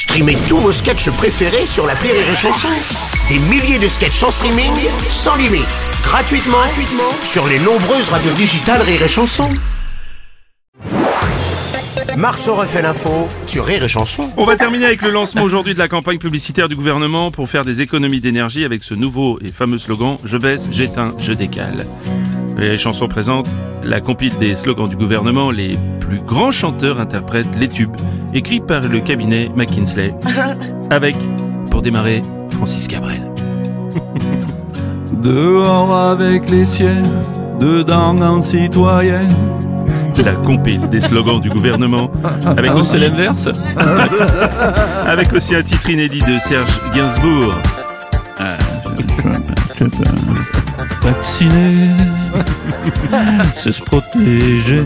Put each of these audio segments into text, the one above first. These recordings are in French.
Streamez tous vos sketchs préférés sur l'appli Rire et Chanson. Des milliers de sketchs en streaming, sans limite, gratuitement, sur les nombreuses radios digitales Rire et Chanson. Marceau refait l'info sur Rire et Chanson. On va terminer avec le lancement aujourd'hui de la campagne publicitaire du gouvernement pour faire des économies d'énergie avec ce nouveau et fameux slogan « Je baisse, j'éteins, je décale ». Les chansons présentent la compile des slogans du gouvernement. Les plus grands chanteurs interprètent les tubes écrits par le cabinet McKinsey. Avec, pour démarrer, Francis Cabrel. Dehors avec les siens, dedans en citoyen. La compile des slogans du gouvernement. Avec aussi l'inverse. Avec aussi un titre inédit de Serge Gainsbourg. Vacciner, c'est se protéger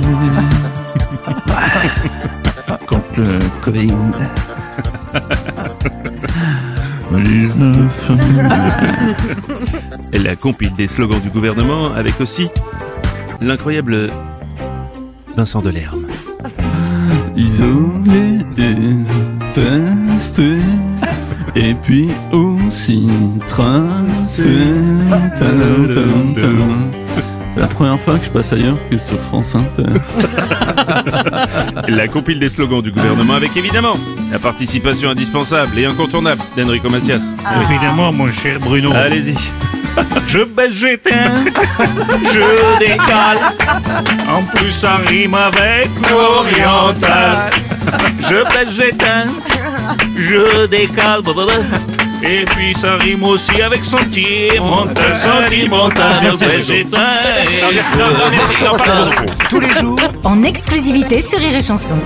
contre le Covid-19. La compile des slogans du gouvernement avec aussi l'incroyable Vincent Delerme. Isoler et tester. Et puis aussi tracer. C'est la première fois que je passe ailleurs que sur France Inter. La compile des slogans du gouvernement avec évidemment la participation indispensable et incontournable d'Enrico Macias. Évidemment, mon cher Bruno. Allez-y. Je baisse, j'éteins, je décale. En plus, ça rime avec l'oriental. Je baisse, j'éteins, je décale. Et puis, ça rime aussi avec sentimental. Sentimental, je baisse, j'éteins. Tous les jours, en exclusivité sur Rire et Chanson.